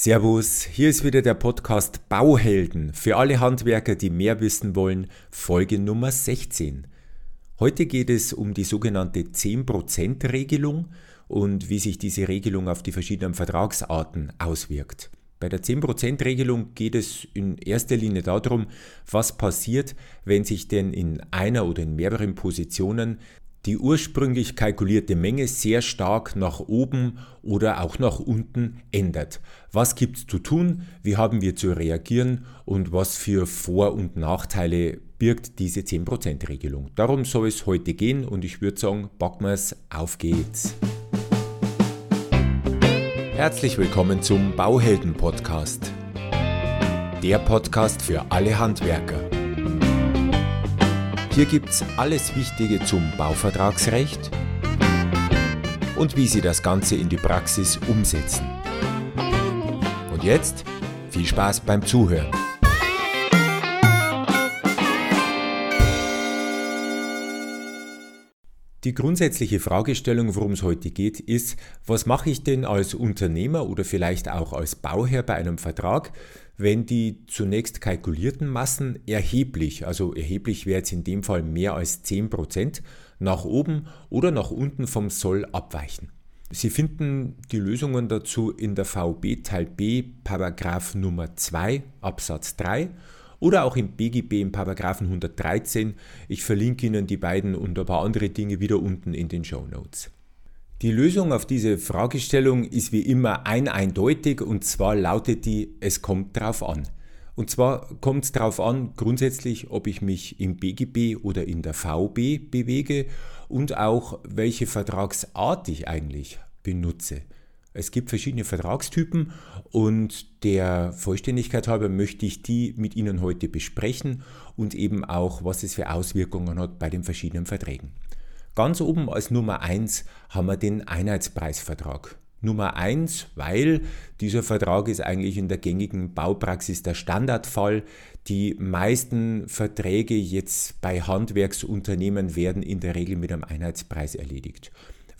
Servus, hier ist wieder der Podcast Bauhelden für alle Handwerker, die mehr wissen wollen, Folge Nummer 16. Heute geht es um die sogenannte 10%-Regelung und wie sich diese Regelung auf die verschiedenen Vertragsarten auswirkt. Bei der 10%-Regelung geht es in erster Linie darum, was passiert, wenn sich denn in einer oder in mehreren Positionen die ursprünglich kalkulierte Menge sehr stark nach oben oder auch nach unten ändert. Was gibt es zu tun? Wie haben wir zu reagieren? Und was für Vor- und Nachteile birgt diese 10%-Regelung? Darum soll es heute gehen und ich würde sagen, packen wir es, auf geht's! Herzlich willkommen zum Bauhelden-Podcast. Der Podcast für alle Handwerker. Hier gibt's alles Wichtige zum Bauvertragsrecht und wie Sie das Ganze in die Praxis umsetzen. Und jetzt viel Spaß beim Zuhören. Die grundsätzliche Fragestellung, worum es heute geht, ist, was mache ich denn als Unternehmer oder vielleicht auch als Bauherr bei einem Vertrag, wenn die zunächst kalkulierten Massen erheblich wäre jetzt in dem Fall mehr als 10%, nach oben oder nach unten vom Soll abweichen. Sie finden die Lösungen dazu in der VOB Teil B, Paragraph Nummer 2, Absatz 3 oder auch im BGB im Paragraphen 113. Ich verlinke Ihnen die beiden und ein paar andere Dinge wieder unten in den Shownotes. Die Lösung auf diese Fragestellung ist wie immer eindeutig und zwar lautet die, es kommt drauf an. Und zwar kommt es drauf an, grundsätzlich, ob ich mich im BGB oder in der VOB bewege und auch welche Vertragsart ich eigentlich benutze. Es gibt verschiedene Vertragstypen und der Vollständigkeit halber möchte ich die mit Ihnen heute besprechen und eben auch, was es für Auswirkungen hat bei den verschiedenen Verträgen. Ganz oben als Nummer 1 haben wir den Einheitspreisvertrag. Nummer 1, weil dieser Vertrag ist eigentlich in der gängigen Baupraxis der Standardfall. Die meisten Verträge jetzt bei Handwerksunternehmen werden in der Regel mit einem Einheitspreis erledigt.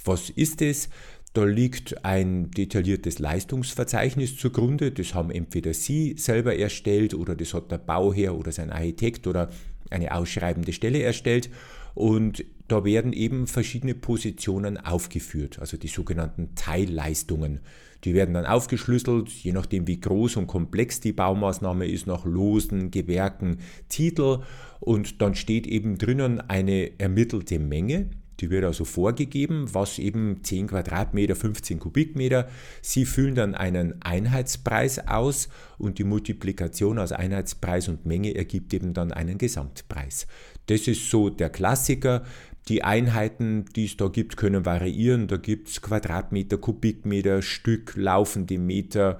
Was ist es? Da liegt ein detailliertes Leistungsverzeichnis zugrunde. Das haben entweder Sie selber erstellt oder das hat der Bauherr oder sein Architekt oder eine ausschreibende Stelle erstellt. Und da werden eben verschiedene Positionen aufgeführt, also die sogenannten Teilleistungen. Die werden dann aufgeschlüsselt, je nachdem wie groß und komplex die Baumaßnahme ist, nach Losen, Gewerken, Titel. Und dann steht eben drinnen eine ermittelte Menge. Die wird also vorgegeben, was eben 10 Quadratmeter, 15 Kubikmeter. Sie füllen dann einen Einheitspreis aus und die Multiplikation aus Einheitspreis und Menge ergibt eben dann einen Gesamtpreis. Das ist so der Klassiker. Die Einheiten, die es da gibt, können variieren. Da gibt es Quadratmeter, Kubikmeter, Stück, laufende Meter,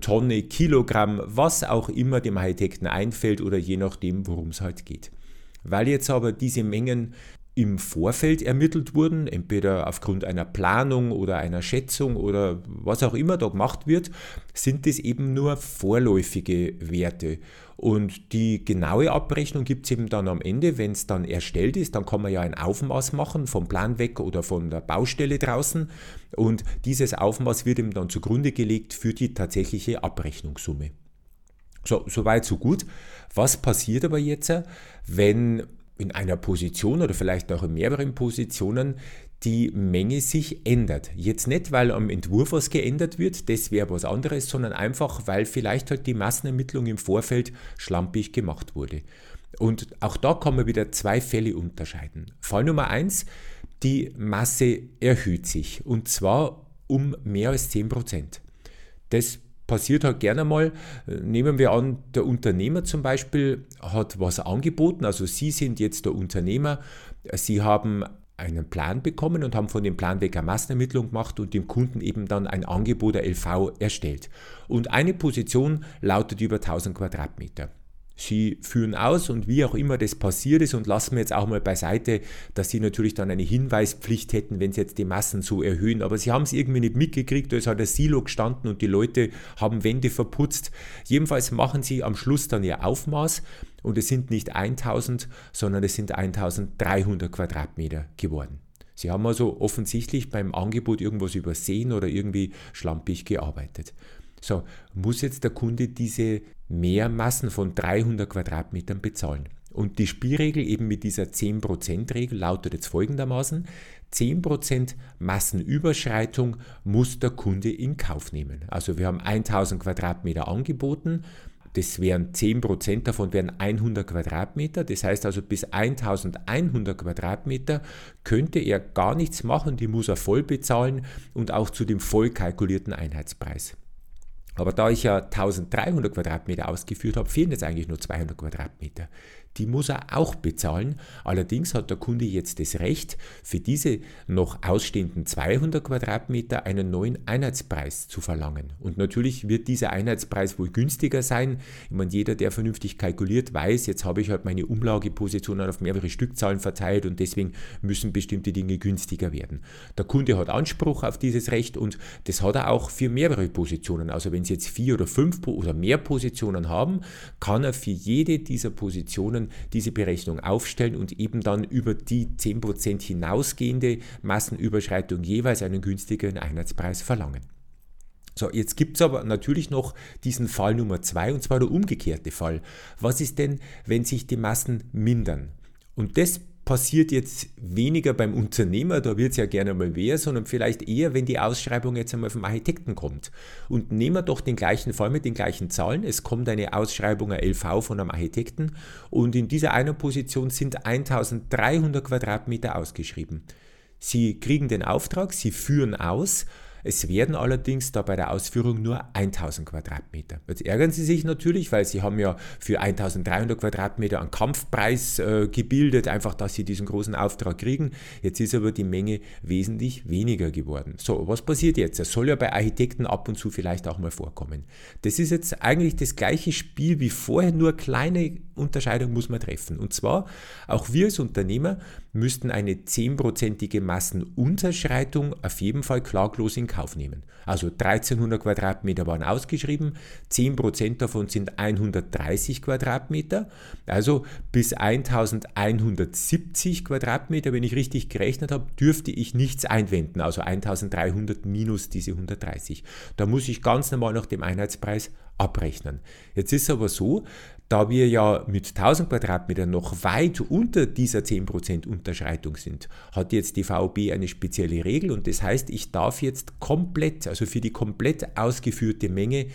Tonne, Kilogramm, was auch immer dem Architekten einfällt oder je nachdem, worum es halt geht. Weil jetzt aber diese Mengen im Vorfeld ermittelt wurden, entweder aufgrund einer Planung oder einer Schätzung oder was auch immer da gemacht wird, sind es eben nur vorläufige Werte. Und die genaue Abrechnung gibt es eben dann am Ende, wenn es dann erstellt ist, dann kann man ja ein Aufmaß machen, vom Plan weg oder von der Baustelle draußen. Und dieses Aufmaß wird eben dann zugrunde gelegt für die tatsächliche Abrechnungssumme. So weit, so gut. Was passiert aber jetzt, wenn in einer Position oder vielleicht auch in mehreren Positionen die Menge sich ändert? Jetzt nicht, weil am Entwurf was geändert wird, das wäre was anderes, sondern einfach, weil vielleicht halt die Massenermittlung im Vorfeld schlampig gemacht wurde. Und auch da kann man wieder zwei Fälle unterscheiden. Fall Nummer 1, die Masse erhöht sich und zwar um mehr als 10%. Das passiert halt gerne mal. Nehmen wir an, der Unternehmer zum Beispiel hat was angeboten, also Sie sind jetzt der Unternehmer, Sie haben einen Plan bekommen und haben von dem Plan weg eine Massenermittlung gemacht und dem Kunden eben dann ein Angebot, der LV, erstellt. Und eine Position lautet über 1000 Quadratmeter. Sie führen aus und wie auch immer das passiert ist und lassen wir jetzt auch mal beiseite, dass Sie natürlich dann eine Hinweispflicht hätten, wenn Sie jetzt die Massen so erhöhen, aber Sie haben es irgendwie nicht mitgekriegt, da ist halt ein Silo gestanden und die Leute haben Wände verputzt. Jedenfalls machen Sie am Schluss dann Ihr Aufmaß und es sind nicht 1000, sondern es sind 1300 Quadratmeter geworden. Sie haben also offensichtlich beim Angebot irgendwas übersehen oder irgendwie schlampig gearbeitet. So, muss jetzt der Kunde diese Mehrmassen von 300 Quadratmetern bezahlen. Und die Spielregel eben mit dieser 10%-Regel lautet jetzt folgendermaßen: 10% Massenüberschreitung muss der Kunde in Kauf nehmen. Also wir haben 1000 Quadratmeter angeboten, das wären 10% davon wären 100 Quadratmeter, das heißt also bis 1100 Quadratmeter könnte er gar nichts machen, die muss er voll bezahlen und auch zu dem voll kalkulierten Einheitspreis. Aber da ich ja 1300 Quadratmeter ausgeführt habe, fehlen jetzt eigentlich nur 200 Quadratmeter. Die muss er auch bezahlen. Allerdings hat der Kunde jetzt das Recht, für diese noch ausstehenden 200 Quadratmeter einen neuen Einheitspreis zu verlangen. Und natürlich wird dieser Einheitspreis wohl günstiger sein. Ich meine, jeder, der vernünftig kalkuliert, weiß, jetzt habe ich halt meine Umlagepositionen auf mehrere Stückzahlen verteilt und deswegen müssen bestimmte Dinge günstiger werden. Der Kunde hat Anspruch auf dieses Recht und das hat er auch für mehrere Positionen. Also wenn Sie jetzt 4 oder 5 oder mehr Positionen haben, kann er für jede dieser Positionen diese Berechnung aufstellen und eben dann über die 10% hinausgehende Massenüberschreitung jeweils einen günstigeren Einheitspreis verlangen. So, jetzt gibt es aber natürlich noch diesen Fall Nummer 2, und zwar der umgekehrte Fall. Was ist denn, wenn sich die Massen mindern? Und das passiert jetzt weniger beim Unternehmer, da wird es ja gerne mal mehr, sondern vielleicht eher, wenn die Ausschreibung jetzt einmal vom Architekten kommt. Und nehmen wir doch den gleichen Fall mit den gleichen Zahlen. Es kommt eine Ausschreibung, eine LV von einem Architekten und in dieser einer Position sind 1300 Quadratmeter ausgeschrieben. Sie kriegen den Auftrag, sie führen aus. Es werden allerdings da bei der Ausführung nur 1000 Quadratmeter. Jetzt ärgern Sie sich natürlich, weil Sie haben ja für 1300 Quadratmeter einen Kampfpreis gebildet, einfach, dass Sie diesen großen Auftrag kriegen. Jetzt ist aber die Menge wesentlich weniger geworden. So, was passiert jetzt? Das soll ja bei Architekten ab und zu vielleicht auch mal vorkommen. Das ist jetzt eigentlich das gleiche Spiel wie vorher, nur kleine Unterscheidung muss man treffen. Und zwar, auch wir als Unternehmer müssten eine 10%ige Massenunterschreitung auf jeden Fall klaglos in Kauf nehmen. Also 1300 Quadratmeter waren ausgeschrieben, 10% davon sind 130 Quadratmeter, also bis 1170 Quadratmeter, wenn ich richtig gerechnet habe, dürfte ich nichts einwenden, also 1300 minus diese 130. Da muss ich ganz normal nach dem Einheitspreis abrechnen. Jetzt ist es aber so, da wir ja mit 1000 Quadratmetern noch weit unter dieser 10% Unterschreitung sind, hat jetzt die VOB eine spezielle Regel und das heißt, ich darf jetzt komplett, also für die komplett ausgeführte Menge,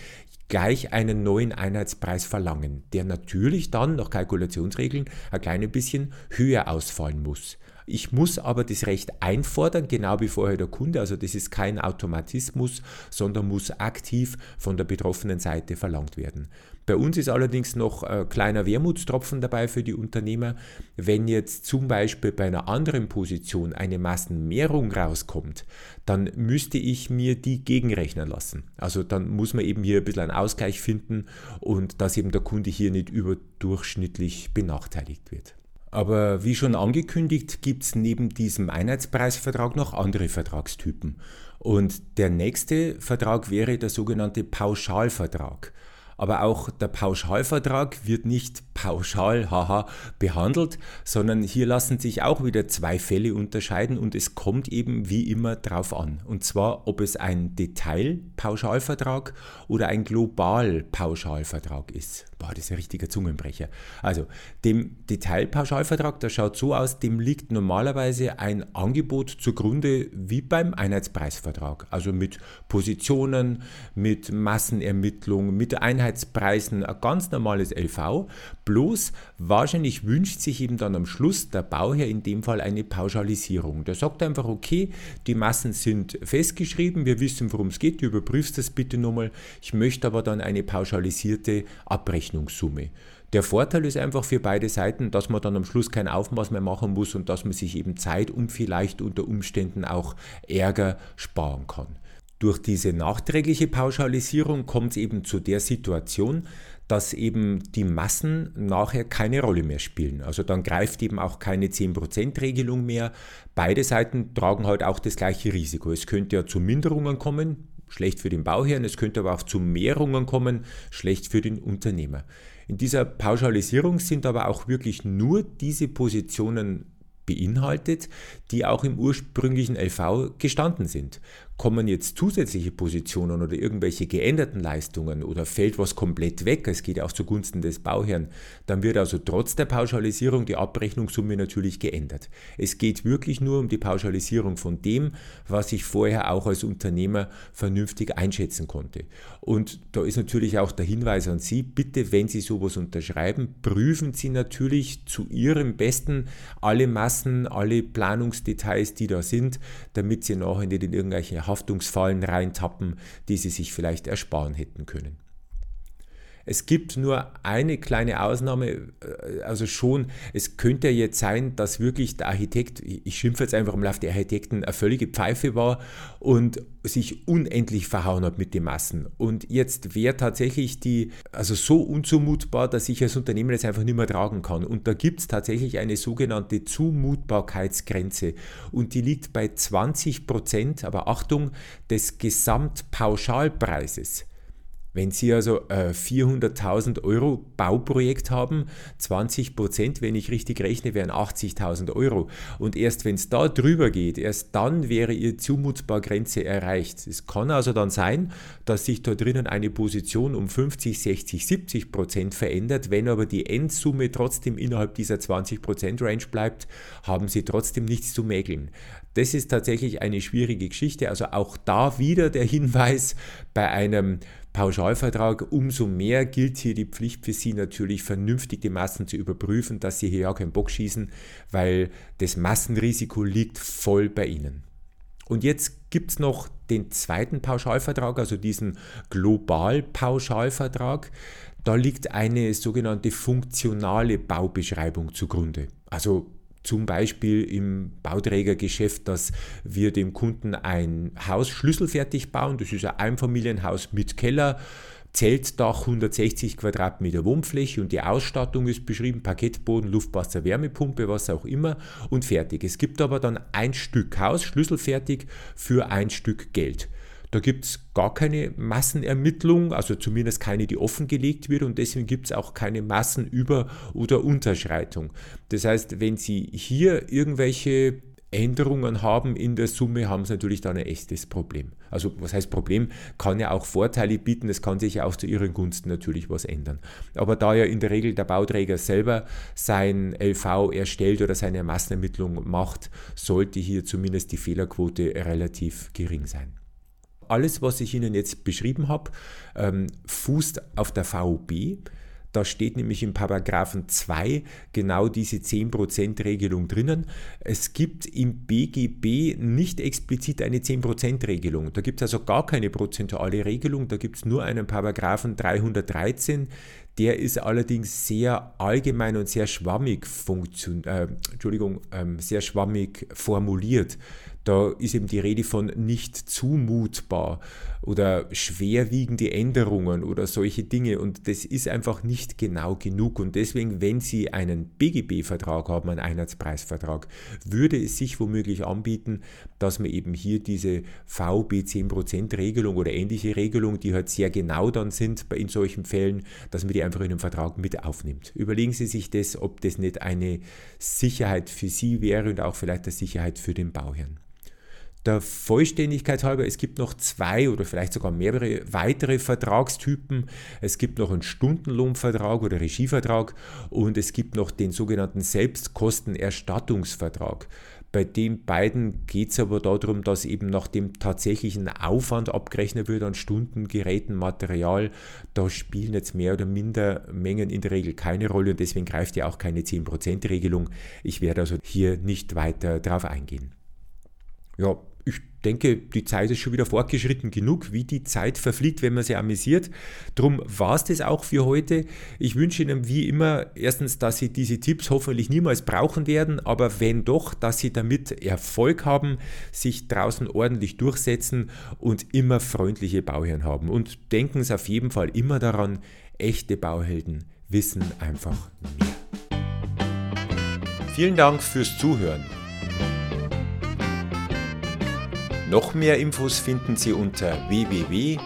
gleich einen neuen Einheitspreis verlangen, der natürlich dann nach Kalkulationsregeln ein kleines bisschen höher ausfallen muss. Ich muss aber das Recht einfordern, genau wie vorher der Kunde, also das ist kein Automatismus, sondern muss aktiv von der betroffenen Seite verlangt werden. Bei uns ist allerdings noch ein kleiner Wermutstropfen dabei für die Unternehmer, wenn jetzt zum Beispiel bei einer anderen Position eine Massenmehrung rauskommt, dann müsste ich mir die gegenrechnen lassen. Also dann muss man eben hier ein bisschen einen Ausgleich finden und dass eben der Kunde hier nicht überdurchschnittlich benachteiligt wird. Aber wie schon angekündigt, gibt es neben diesem Einheitspreisvertrag noch andere Vertragstypen. Und der nächste Vertrag wäre der sogenannte Pauschalvertrag. Aber auch der Pauschalvertrag wird nicht pauschal behandelt, sondern hier lassen sich auch wieder 2 Fälle unterscheiden und es kommt eben wie immer drauf an. Und zwar, ob es ein Detailpauschalvertrag oder ein Globalpauschalvertrag ist. Boah, das ist ein richtiger Zungenbrecher. Also, dem Detailpauschalvertrag, das schaut so aus, dem liegt normalerweise ein Angebot zugrunde wie beim Einheitspreisvertrag. Also mit Positionen, mit Massenermittlung, mit Einheitspreisen. Preisen ein ganz normales LV, bloß wahrscheinlich wünscht sich eben dann am Schluss der Bauherr in dem Fall eine Pauschalisierung. Der sagt einfach, okay, die Massen sind festgeschrieben, wir wissen, worum es geht, du überprüfst das bitte nochmal, ich möchte aber dann eine pauschalisierte Abrechnungssumme. Der Vorteil ist einfach für beide Seiten, dass man dann am Schluss kein Aufmaß mehr machen muss und dass man sich eben Zeit und vielleicht unter Umständen auch Ärger sparen kann. Durch diese nachträgliche Pauschalisierung kommt es eben zu der Situation, dass eben die Massen nachher keine Rolle mehr spielen. Also dann greift eben auch keine 10%-Regelung mehr. Beide Seiten tragen halt auch das gleiche Risiko. Es könnte ja zu Minderungen kommen, schlecht für den Bauherrn, es könnte aber auch zu Mehrungen kommen, schlecht für den Unternehmer. In dieser Pauschalisierung sind aber auch wirklich nur diese Positionen beinhaltet, die auch im ursprünglichen LV gestanden sind. kommen jetzt zusätzliche Positionen oder irgendwelche geänderten Leistungen oder fällt was komplett weg, es geht auch zugunsten des Bauherrn, dann wird also trotz der Pauschalisierung die Abrechnungssumme natürlich geändert. Es geht wirklich nur um die Pauschalisierung von dem, was ich vorher auch als Unternehmer vernünftig einschätzen konnte. Und da ist natürlich auch der Hinweis an Sie, bitte, wenn Sie sowas unterschreiben, prüfen Sie natürlich zu Ihrem Besten alle Massen, alle Planungsdetails, die da sind, damit Sie nachher nicht in irgendwelche Haftungsfallen reintappen, die Sie sich vielleicht ersparen hätten können. Es gibt nur eine kleine Ausnahme, also schon, es könnte ja jetzt sein, dass wirklich der Architekt, ich schimpfe jetzt einfach im Lauf der Architekten, eine völlige Pfeife war und sich unendlich verhauen hat mit den Massen. Und jetzt wäre tatsächlich so unzumutbar, dass ich als Unternehmer das einfach nicht mehr tragen kann. Und da gibt es tatsächlich eine sogenannte Zumutbarkeitsgrenze. Und die liegt bei 20%, aber Achtung, des Gesamtpauschalpreises. Wenn Sie also 400.000 € Bauprojekt haben, 20%, wenn ich richtig rechne, wären 80.000 €. Und erst wenn es da drüber geht, erst dann wäre Ihre Zumutbargrenze erreicht. Es kann also dann sein, dass sich da drinnen eine Position um 50, 60, 70% verändert. Wenn aber die Endsumme trotzdem innerhalb dieser 20%-Range bleibt, haben Sie trotzdem nichts zu mäkeln. Das ist tatsächlich eine schwierige Geschichte. Also auch da wieder der Hinweis bei einem Pauschalvertrag, umso mehr gilt hier die Pflicht für Sie natürlich, vernünftig die Massen zu überprüfen, dass Sie hier ja keinen Bock schießen, weil das Massenrisiko liegt voll bei Ihnen. Und jetzt gibt es noch den zweiten Pauschalvertrag, also diesen Global-Pauschalvertrag. Da liegt eine sogenannte funktionale Baubeschreibung zugrunde. Also zum Beispiel im Bauträgergeschäft, dass wir dem Kunden ein Haus schlüsselfertig bauen. Das ist ein Einfamilienhaus mit Keller, Zeltdach, 160 Quadratmeter Wohnfläche und die Ausstattung ist beschrieben, Parkettboden, Luftwasser, Wärmepumpe, was auch immer und fertig. Es gibt aber dann ein Stück Haus, schlüsselfertig, für ein Stück Geld. Da gibt es gar keine Massenermittlung, also zumindest keine, die offengelegt wird und deswegen gibt es auch keine Massenüber- oder Unterschreitung. Das heißt, wenn Sie hier irgendwelche Änderungen haben in der Summe, haben Sie natürlich dann ein echtes Problem. Also was heißt Problem? Kann ja auch Vorteile bieten, es kann sich ja auch zu Ihren Gunsten natürlich was ändern. Aber da ja in der Regel der Bauträger selber sein LV erstellt oder seine Massenermittlung macht, sollte hier zumindest die Fehlerquote relativ gering sein. Alles, was ich Ihnen jetzt beschrieben habe, fußt auf der VOB. Da steht nämlich im Paragraphen 2 genau diese 10%-Regelung drinnen. Es gibt im BGB nicht explizit eine 10%-Regelung. Da gibt es also gar keine prozentuale Regelung. Da gibt es nur einen Paragraphen 313. Der ist allerdings sehr allgemein und sehr schwammig formuliert. Da ist eben die Rede von nicht zumutbar oder schwerwiegende Änderungen oder solche Dinge und das ist einfach nicht genau genug und deswegen, wenn Sie einen BGB-Vertrag haben, einen Einheitspreisvertrag, würde es sich womöglich anbieten, dass man eben hier diese VOB 10%-Regelung oder ähnliche Regelung, die halt sehr genau dann sind in solchen Fällen, dass man die einfach in den Vertrag mit aufnimmt. Überlegen Sie sich das, ob das nicht eine Sicherheit für Sie wäre und auch vielleicht eine Sicherheit für den Bauherrn. Der Vollständigkeit halber, es gibt noch zwei oder vielleicht sogar mehrere weitere Vertragstypen. Es gibt noch einen Stundenlohnvertrag oder Regievertrag und es gibt noch den sogenannten Selbstkostenerstattungsvertrag. Bei den beiden geht es aber darum, dass eben nach dem tatsächlichen Aufwand abgerechnet wird an Stunden, Geräten, Material. Da spielen jetzt mehr oder minder Mengen in der Regel keine Rolle und deswegen greift ja auch keine 10%-Regelung. Ich werde also hier nicht weiter drauf eingehen. Ja, ich denke, die Zeit ist schon wieder fortgeschritten genug, wie die Zeit verfliegt, wenn man sie amüsiert. Drum war es das auch für heute. Ich wünsche Ihnen wie immer erstens, dass Sie diese Tipps hoffentlich niemals brauchen werden, aber wenn doch, dass Sie damit Erfolg haben, sich draußen ordentlich durchsetzen und immer freundliche Bauherren haben. Und denken Sie auf jeden Fall immer daran, echte Bauhelden wissen einfach mehr. Vielen Dank fürs Zuhören. Noch mehr Infos finden Sie unter www.tom-cat.de.